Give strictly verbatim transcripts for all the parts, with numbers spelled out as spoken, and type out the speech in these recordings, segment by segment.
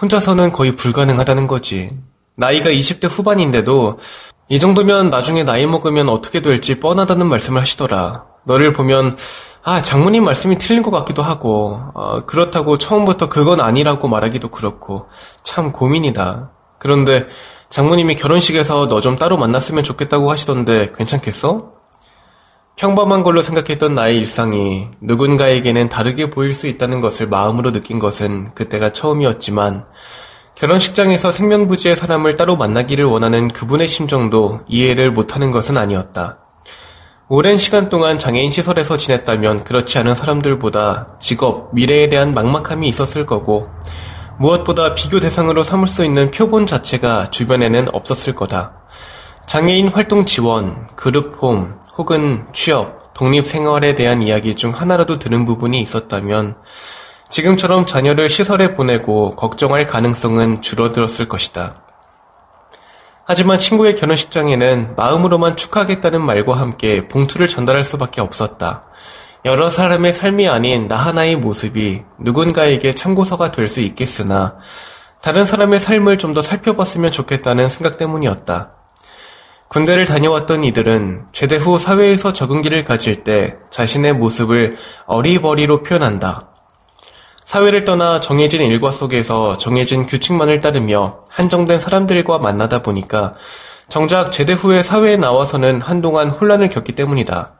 혼자서는 거의 불가능하다는 거지. 나이가 이십대 후반인데도 이 정도면 나중에 나이 먹으면 어떻게 될지 뻔하다는 말씀을 하시더라. 너를 보면 아 장모님 말씀이 틀린 것 같기도 하고 어, 그렇다고 처음부터 그건 아니라고 말하기도 그렇고 참 고민이다. 그런데 장모님이 결혼식에서 너 좀 따로 만났으면 좋겠다고 하시던데 괜찮겠어? 평범한 걸로 생각했던 나의 일상이 누군가에게는 다르게 보일 수 있다는 것을 마음으로 느낀 것은 그때가 처음이었지만 결혼식장에서 생명부지의 사람을 따로 만나기를 원하는 그분의 심정도 이해를 못하는 것은 아니었다. 오랜 시간 동안 장애인 시설에서 지냈다면 그렇지 않은 사람들보다 직업, 미래에 대한 막막함이 있었을 거고 무엇보다 비교 대상으로 삼을 수 있는 표본 자체가 주변에는 없었을 거다. 장애인 활동 지원, 그룹홈 혹은 취업, 독립생활에 대한 이야기 중 하나라도 들은 부분이 있었다면 지금처럼 자녀를 시설에 보내고 걱정할 가능성은 줄어들었을 것이다. 하지만 친구의 결혼식장에는 마음으로만 축하하겠다는 말과 함께 봉투를 전달할 수밖에 없었다. 여러 사람의 삶이 아닌 나 하나의 모습이 누군가에게 참고서가 될 수 있겠으나 다른 사람의 삶을 좀 더 살펴봤으면 좋겠다는 생각 때문이었다. 군대를 다녀왔던 이들은 제대 후 사회에서 적응기를 가질 때 자신의 모습을 어리버리로 표현한다. 사회를 떠나 정해진 일과 속에서 정해진 규칙만을 따르며 한정된 사람들과 만나다 보니까 정작 제대 후에 사회에 나와서는 한동안 혼란을 겪기 때문이다.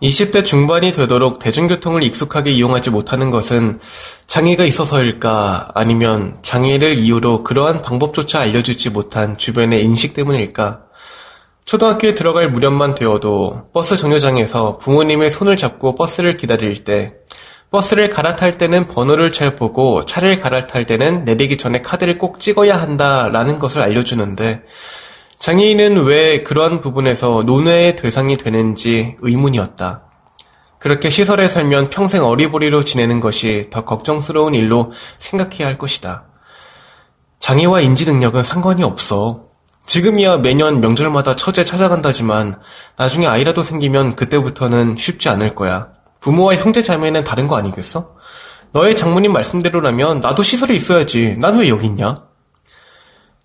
이십대 중반이 되도록 대중교통을 익숙하게 이용하지 못하는 것은 장애가 있어서일까 아니면 장애를 이유로 그러한 방법조차 알려주지 못한 주변의 인식 때문일까? 초등학교에 들어갈 무렵만 되어도 버스 정류장에서 부모님의 손을 잡고 버스를 기다릴 때 버스를 갈아탈 때는 번호를 잘 보고 차를 갈아탈 때는 내리기 전에 카드를 꼭 찍어야 한다라는 것을 알려주는데 장애인은 왜 그러한 부분에서 논외의 대상이 되는지 의문이었다. 그렇게 시설에 살면 평생 어리버리로 지내는 것이 더 걱정스러운 일로 생각해야 할 것이다. 장애와 인지능력은 상관이 없어. 지금이야 매년 명절마다 처제 찾아간다지만 나중에 아이라도 생기면 그때부터는 쉽지 않을 거야. 부모와 형제 자매는 다른 거 아니겠어? 너의 장모님 말씀대로라면 나도 시설에 있어야지. 난 왜 여기 있냐?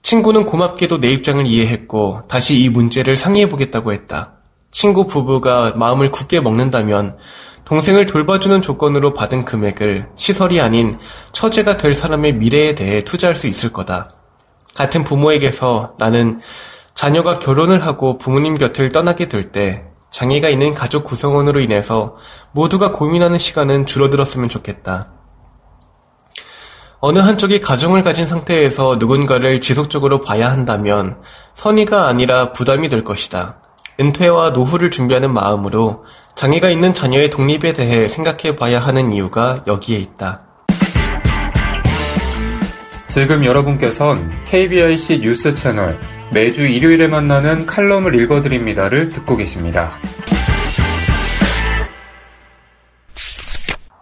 친구는 고맙게도 내 입장을 이해했고 다시 이 문제를 상의해보겠다고 했다. 친구 부부가 마음을 굳게 먹는다면 동생을 돌봐주는 조건으로 받은 금액을 시설이 아닌 처제가 될 사람의 미래에 대해 투자할 수 있을 거다. 같은 부모에게서 나는 자녀가 결혼을 하고 부모님 곁을 떠나게 될 때 장애가 있는 가족 구성원으로 인해서 모두가 고민하는 시간은 줄어들었으면 좋겠다. 어느 한쪽이 가정을 가진 상태에서 누군가를 지속적으로 봐야 한다면 선의가 아니라 부담이 될 것이다. 은퇴와 노후를 준비하는 마음으로 장애가 있는 자녀의 독립에 대해 생각해봐야 하는 이유가 여기에 있다. 지금 여러분께선 케이비아이씨 뉴스 채널 매주 일요일에 만나는 칼럼을 읽어드립니다를 듣고 계십니다.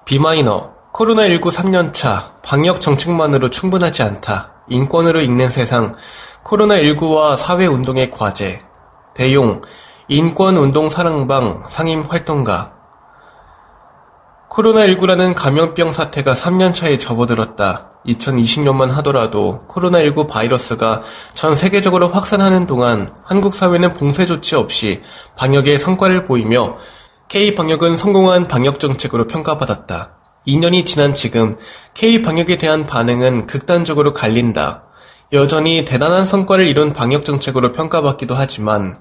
비마이너, 코로나십구 삼 년차, 방역 정책만으로 충분하지 않다. 인권으로 읽는 세상, 코로나십구와 사회운동의 과제. 대용, 인권운동사랑방 상임활동가. 코로나십구라는 감염병 사태가 삼 년차에 접어들었다. 이천이십 년만 하더라도 코로나십구 바이러스가 전 세계적으로 확산하는 동안 한국 사회는 봉쇄 조치 없이 방역의 성과를 보이며 K-방역은 성공한 방역정책으로 평가받았다. 이 년이 지난 지금 K-방역에 대한 반응은 극단적으로 갈린다. 여전히 대단한 성과를 이룬 방역정책으로 평가받기도 하지만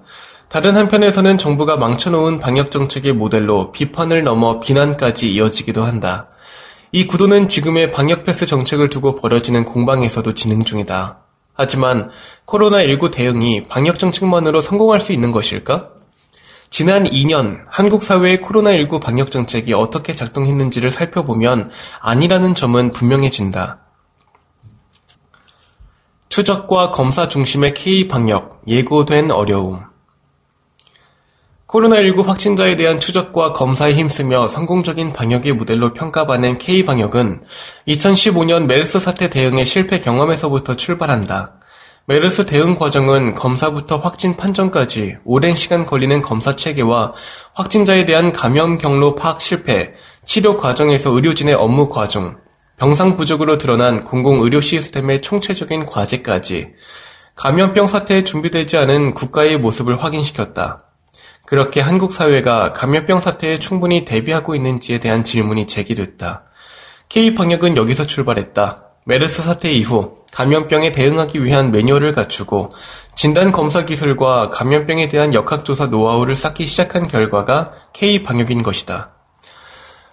다른 한편에서는 정부가 망쳐놓은 방역정책의 모델로 비판을 넘어 비난까지 이어지기도 한다. 이 구도는 지금의 방역패스 정책을 두고 벌어지는 공방에서도 진행 중이다. 하지만 코로나십구 대응이 방역정책만으로 성공할 수 있는 것일까? 지난 이 년 한국 사회의 코로나십구 방역정책이 어떻게 작동했는지를 살펴보면 아니라는 점은 분명해진다. 추적과 검사 중심의 K-방역, 예고된 어려움. 코로나십구 확진자에 대한 추적과 검사에 힘쓰며 성공적인 방역의 모델로 평가받는 K-방역은 이천십오 년 메르스 사태 대응의 실패 경험에서부터 출발한다. 메르스 대응 과정은 검사부터 확진 판정까지 오랜 시간 걸리는 검사 체계와 확진자에 대한 감염 경로 파악 실패, 치료 과정에서 의료진의 업무 과중, 병상 부족으로 드러난 공공의료 시스템의 총체적인 과제까지 감염병 사태에 준비되지 않은 국가의 모습을 확인시켰다. 그렇게 한국 사회가 감염병 사태에 충분히 대비하고 있는지에 대한 질문이 제기됐다. K-방역은 여기서 출발했다. 메르스 사태 이후 감염병에 대응하기 위한 매뉴얼을 갖추고 진단검사 기술과 감염병에 대한 역학조사 노하우를 쌓기 시작한 결과가 K-방역인 것이다.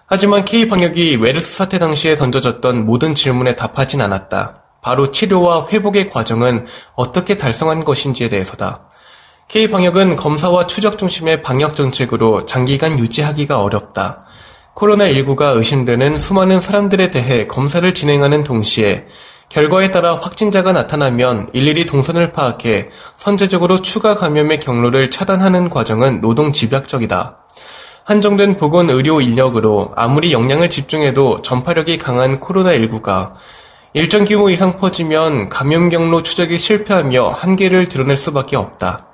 하지만 K-방역이 메르스 사태 당시에 던져졌던 모든 질문에 답하진 않았다. 바로 치료와 회복의 과정은 어떻게 달성한 것인지에 대해서다. K-방역은 검사와 추적 중심의 방역 정책으로 장기간 유지하기가 어렵다. 코로나십구가 의심되는 수많은 사람들에 대해 검사를 진행하는 동시에 결과에 따라 확진자가 나타나면 일일이 동선을 파악해 선제적으로 추가 감염의 경로를 차단하는 과정은 노동 집약적이다. 한정된 보건 의료 인력으로 아무리 역량을 집중해도 전파력이 강한 코로나십구가 일정 규모 이상 퍼지면 감염 경로 추적이 실패하며 한계를 드러낼 수밖에 없다.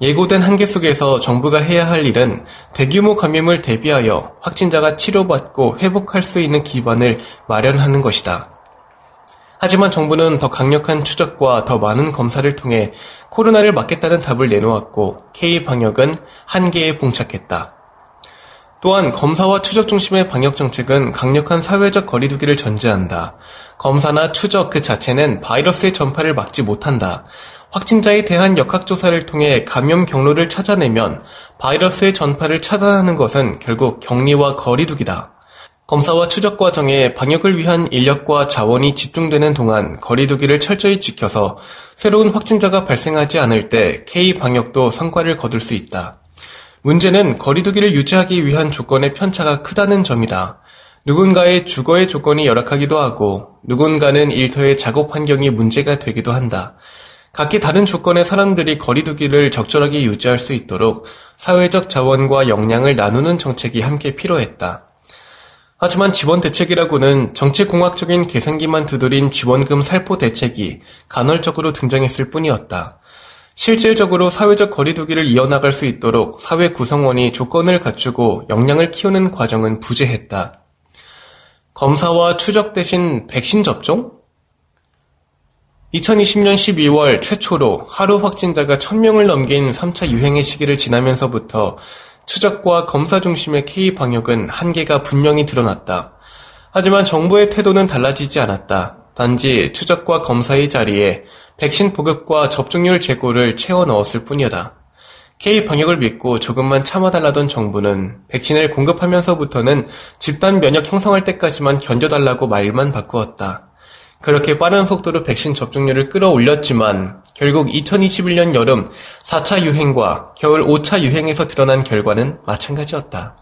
예고된 한계 속에서 정부가 해야 할 일은 대규모 감염을 대비하여 확진자가 치료받고 회복할 수 있는 기반을 마련하는 것이다. 하지만 정부는 더 강력한 추적과 더 많은 검사를 통해 코로나를 막겠다는 답을 내놓았고 K-방역은 한계에 봉착했다. 또한 검사와 추적 중심의 방역 정책은 강력한 사회적 거리두기를 전제한다. 검사나 추적 그 자체는 바이러스의 전파를 막지 못한다. 확진자에 대한 역학조사를 통해 감염 경로를 찾아내면 바이러스의 전파를 차단하는 것은 결국 격리와 거리두기다. 검사와 추적 과정에 방역을 위한 인력과 자원이 집중되는 동안 거리두기를 철저히 지켜서 새로운 확진자가 발생하지 않을 때 K-방역도 성과를 거둘 수 있다. 문제는 거리두기를 유지하기 위한 조건의 편차가 크다는 점이다. 누군가의 주거의 조건이 열악하기도 하고 누군가는 일터의 작업 환경이 문제가 되기도 한다. 각기 다른 조건의 사람들이 거리두기를 적절하게 유지할 수 있도록 사회적 자원과 역량을 나누는 정책이 함께 필요했다. 하지만 지원 대책이라고는 정치공학적인 계산기만 두드린 지원금 살포 대책이 간헐적으로 등장했을 뿐이었다. 실질적으로 사회적 거리두기를 이어나갈 수 있도록 사회 구성원이 조건을 갖추고 역량을 키우는 과정은 부재했다. 검사와 추적 대신 백신 접종? 이천이십년 십이월 최초로 하루 확진자가 천 명을 넘긴 삼차 유행의 시기를 지나면서부터 추적과 검사 중심의 K방역은 한계가 분명히 드러났다. 하지만 정부의 태도는 달라지지 않았다. 단지 추적과 검사의 자리에 백신 보급과 접종률 재고를 채워 넣었을 뿐이다. K방역을 믿고 조금만 참아달라던 정부는 백신을 공급하면서부터는 집단 면역 형성할 때까지만 견뎌달라고 말만 바꾸었다. 그렇게 빠른 속도로 백신 접종률을 끌어올렸지만 결국 이천이십일년 여름 사차 유행과 겨울 오차 유행에서 드러난 결과는 마찬가지였다.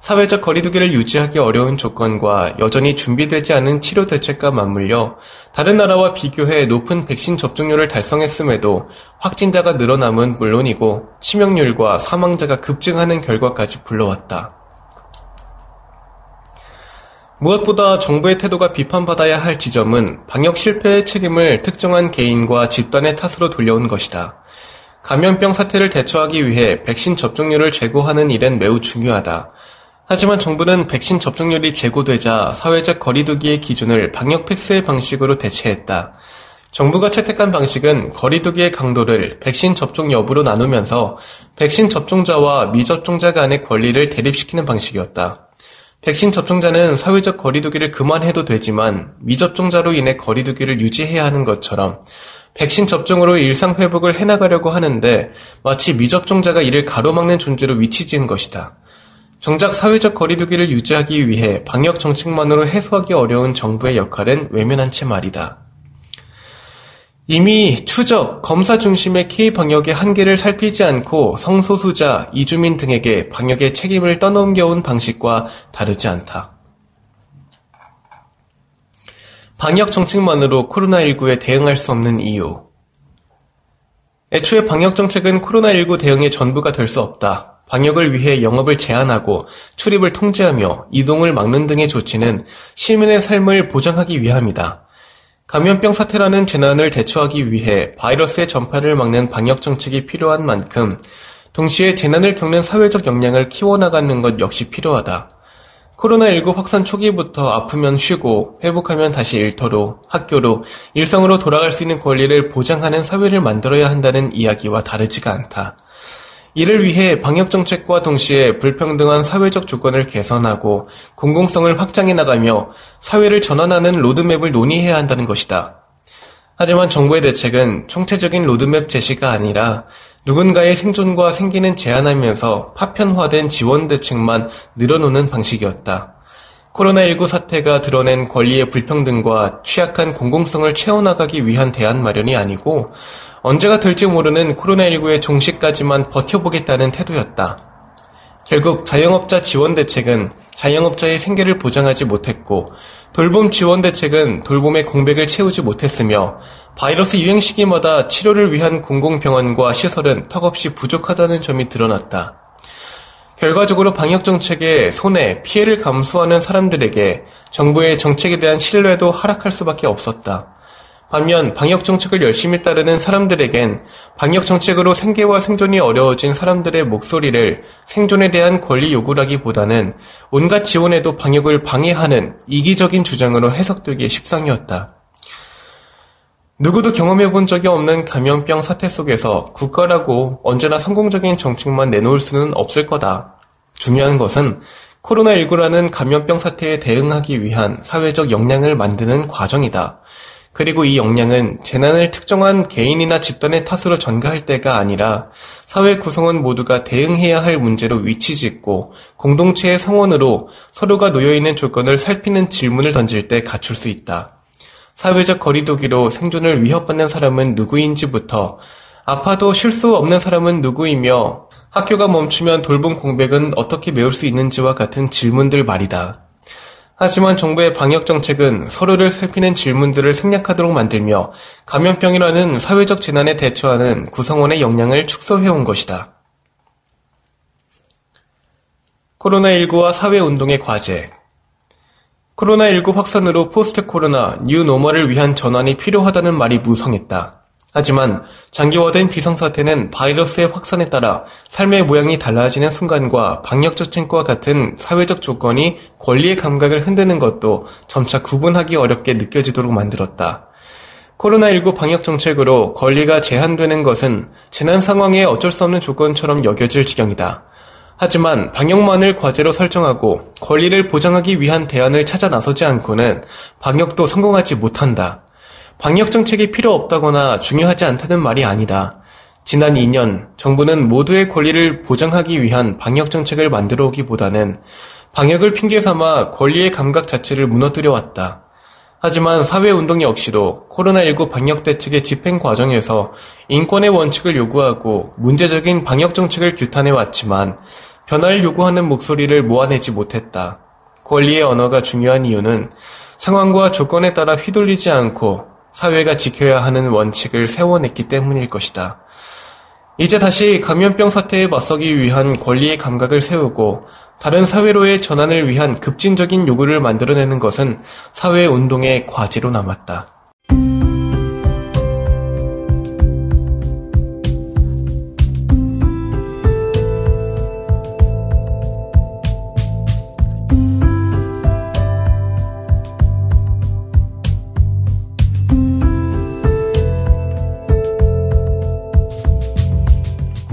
사회적 거리두기를 유지하기 어려운 조건과 여전히 준비되지 않은 치료 대책과 맞물려 다른 나라와 비교해 높은 백신 접종률을 달성했음에도 확진자가 늘어남은 물론이고 치명률과 사망자가 급증하는 결과까지 불러왔다. 무엇보다 정부의 태도가 비판받아야 할 지점은 방역 실패의 책임을 특정한 개인과 집단의 탓으로 돌려온 것이다. 감염병 사태를 대처하기 위해 백신 접종률을 제고하는 일은 매우 중요하다. 하지만 정부는 백신 접종률이 제고되자 사회적 거리두기의 기준을 방역 팩스의 방식으로 대체했다. 정부가 채택한 방식은 거리두기의 강도를 백신 접종 여부로 나누면서 백신 접종자와 미접종자 간의 권리를 대립시키는 방식이었다. 백신 접종자는 사회적 거리두기를 그만해도 되지만 미접종자로 인해 거리두기를 유지해야 하는 것처럼 백신 접종으로 일상 회복을 해나가려고 하는데 마치 미접종자가 이를 가로막는 존재로 위치 지은 것이다. 정작 사회적 거리두기를 유지하기 위해 방역 정책만으로 해소하기 어려운 정부의 역할은 외면한 채 말이다. 이미 추적, 검사 중심의 K방역의 한계를 살피지 않고 성소수자, 이주민 등에게 방역의 책임을 떠넘겨온 방식과 다르지 않다. 방역 정책만으로 코로나십구에 대응할 수 없는 이유. 애초에 방역 정책은 코로나십구 대응의 전부가 될 수 없다. 방역을 위해 영업을 제한하고 출입을 통제하며 이동을 막는 등의 조치는 시민의 삶을 보장하기 위함이다. 감염병 사태라는 재난을 대처하기 위해 바이러스의 전파를 막는 방역 정책이 필요한 만큼 동시에 재난을 겪는 사회적 역량을 키워나가는 것 역시 필요하다. 코로나십구 확산 초기부터 아프면 쉬고 회복하면 다시 일터로, 학교로, 일상으로 돌아갈 수 있는 권리를 보장하는 사회를 만들어야 한다는 이야기와 다르지가 않다. 이를 위해 방역정책과 동시에 불평등한 사회적 조건을 개선하고 공공성을 확장해 나가며 사회를 전환하는 로드맵을 논의해야 한다는 것이다. 하지만 정부의 대책은 총체적인 로드맵 제시가 아니라 누군가의 생존과 생계는 제한하면서 파편화된 지원 대책만 늘어놓는 방식이었다. 코로나십구 사태가 드러낸 권리의 불평등과 취약한 공공성을 채워나가기 위한 대안 마련이 아니고 언제가 될지 모르는 코로나십구의 종식까지만 버텨보겠다는 태도였다. 결국 자영업자 지원 대책은 자영업자의 생계를 보장하지 못했고 돌봄 지원 대책은 돌봄의 공백을 채우지 못했으며 바이러스 유행 시기마다 치료를 위한 공공병원과 시설은 턱없이 부족하다는 점이 드러났다. 결과적으로 방역 정책의 손해, 피해를 감수하는 사람들에게 정부의 정책에 대한 신뢰도 하락할 수밖에 없었다. 반면 방역정책을 열심히 따르는 사람들에겐 방역정책으로 생계와 생존이 어려워진 사람들의 목소리를 생존에 대한 권리 요구라기보다는 온갖 지원에도 방역을 방해하는 이기적인 주장으로 해석되기 십상이었다. 누구도 경험해본 적이 없는 감염병 사태 속에서 국가라고 언제나 성공적인 정책만 내놓을 수는 없을 거다. 중요한 것은 코로나십구라는 감염병 사태에 대응하기 위한 사회적 역량을 만드는 과정이다. 그리고 이 역량은 재난을 특정한 개인이나 집단의 탓으로 전가할 때가 아니라 사회 구성원 모두가 대응해야 할 문제로 위치짓고 공동체의 성원으로 서로가 놓여있는 조건을 살피는 질문을 던질 때 갖출 수 있다. 사회적 거리두기로 생존을 위협받는 사람은 누구인지부터 아파도 쉴 수 없는 사람은 누구이며 학교가 멈추면 돌봄 공백은 어떻게 메울 수 있는지와 같은 질문들 말이다. 하지만 정부의 방역정책은 서로를 살피는 질문들을 생략하도록 만들며 감염병이라는 사회적 재난에 대처하는 구성원의 역량을 축소해온 것이다. 코로나십구와 사회운동의 과제. 코로나십구 확산으로 포스트 코로나, 뉴 노멀을 위한 전환이 필요하다는 말이 무성했다. 하지만 장기화된 비상사태는 바이러스의 확산에 따라 삶의 모양이 달라지는 순간과 방역조치과 같은 사회적 조건이 권리의 감각을 흔드는 것도 점차 구분하기 어렵게 느껴지도록 만들었다. 코로나십구 방역 정책으로 권리가 제한되는 것은 재난 상황에 어쩔 수 없는 조건처럼 여겨질 지경이다. 하지만 방역만을 과제로 설정하고 권리를 보장하기 위한 대안을 찾아 나서지 않고는 방역도 성공하지 못한다. 방역 정책이 필요 없다거나 중요하지 않다는 말이 아니다. 지난 이 년 정부는 모두의 권리를 보장하기 위한 방역 정책을 만들어 오기보다는 방역을 핑계 삼아 권리의 감각 자체를 무너뜨려 왔다. 하지만 사회운동 역시도 코로나십구 방역대책의 집행 과정에서 인권의 원칙을 요구하고 문제적인 방역정책을 규탄해왔지만 변화를 요구하는 목소리를 모아내지 못했다. 권리의 언어가 중요한 이유는 상황과 조건에 따라 휘둘리지 않고 사회가 지켜야 하는 원칙을 세워냈기 때문일 것이다. 이제 다시 감염병 사태에 맞서기 위한 권리의 감각을 세우고 다른 사회로의 전환을 위한 급진적인 요구를 만들어내는 것은 사회운동의 과제로 남았다.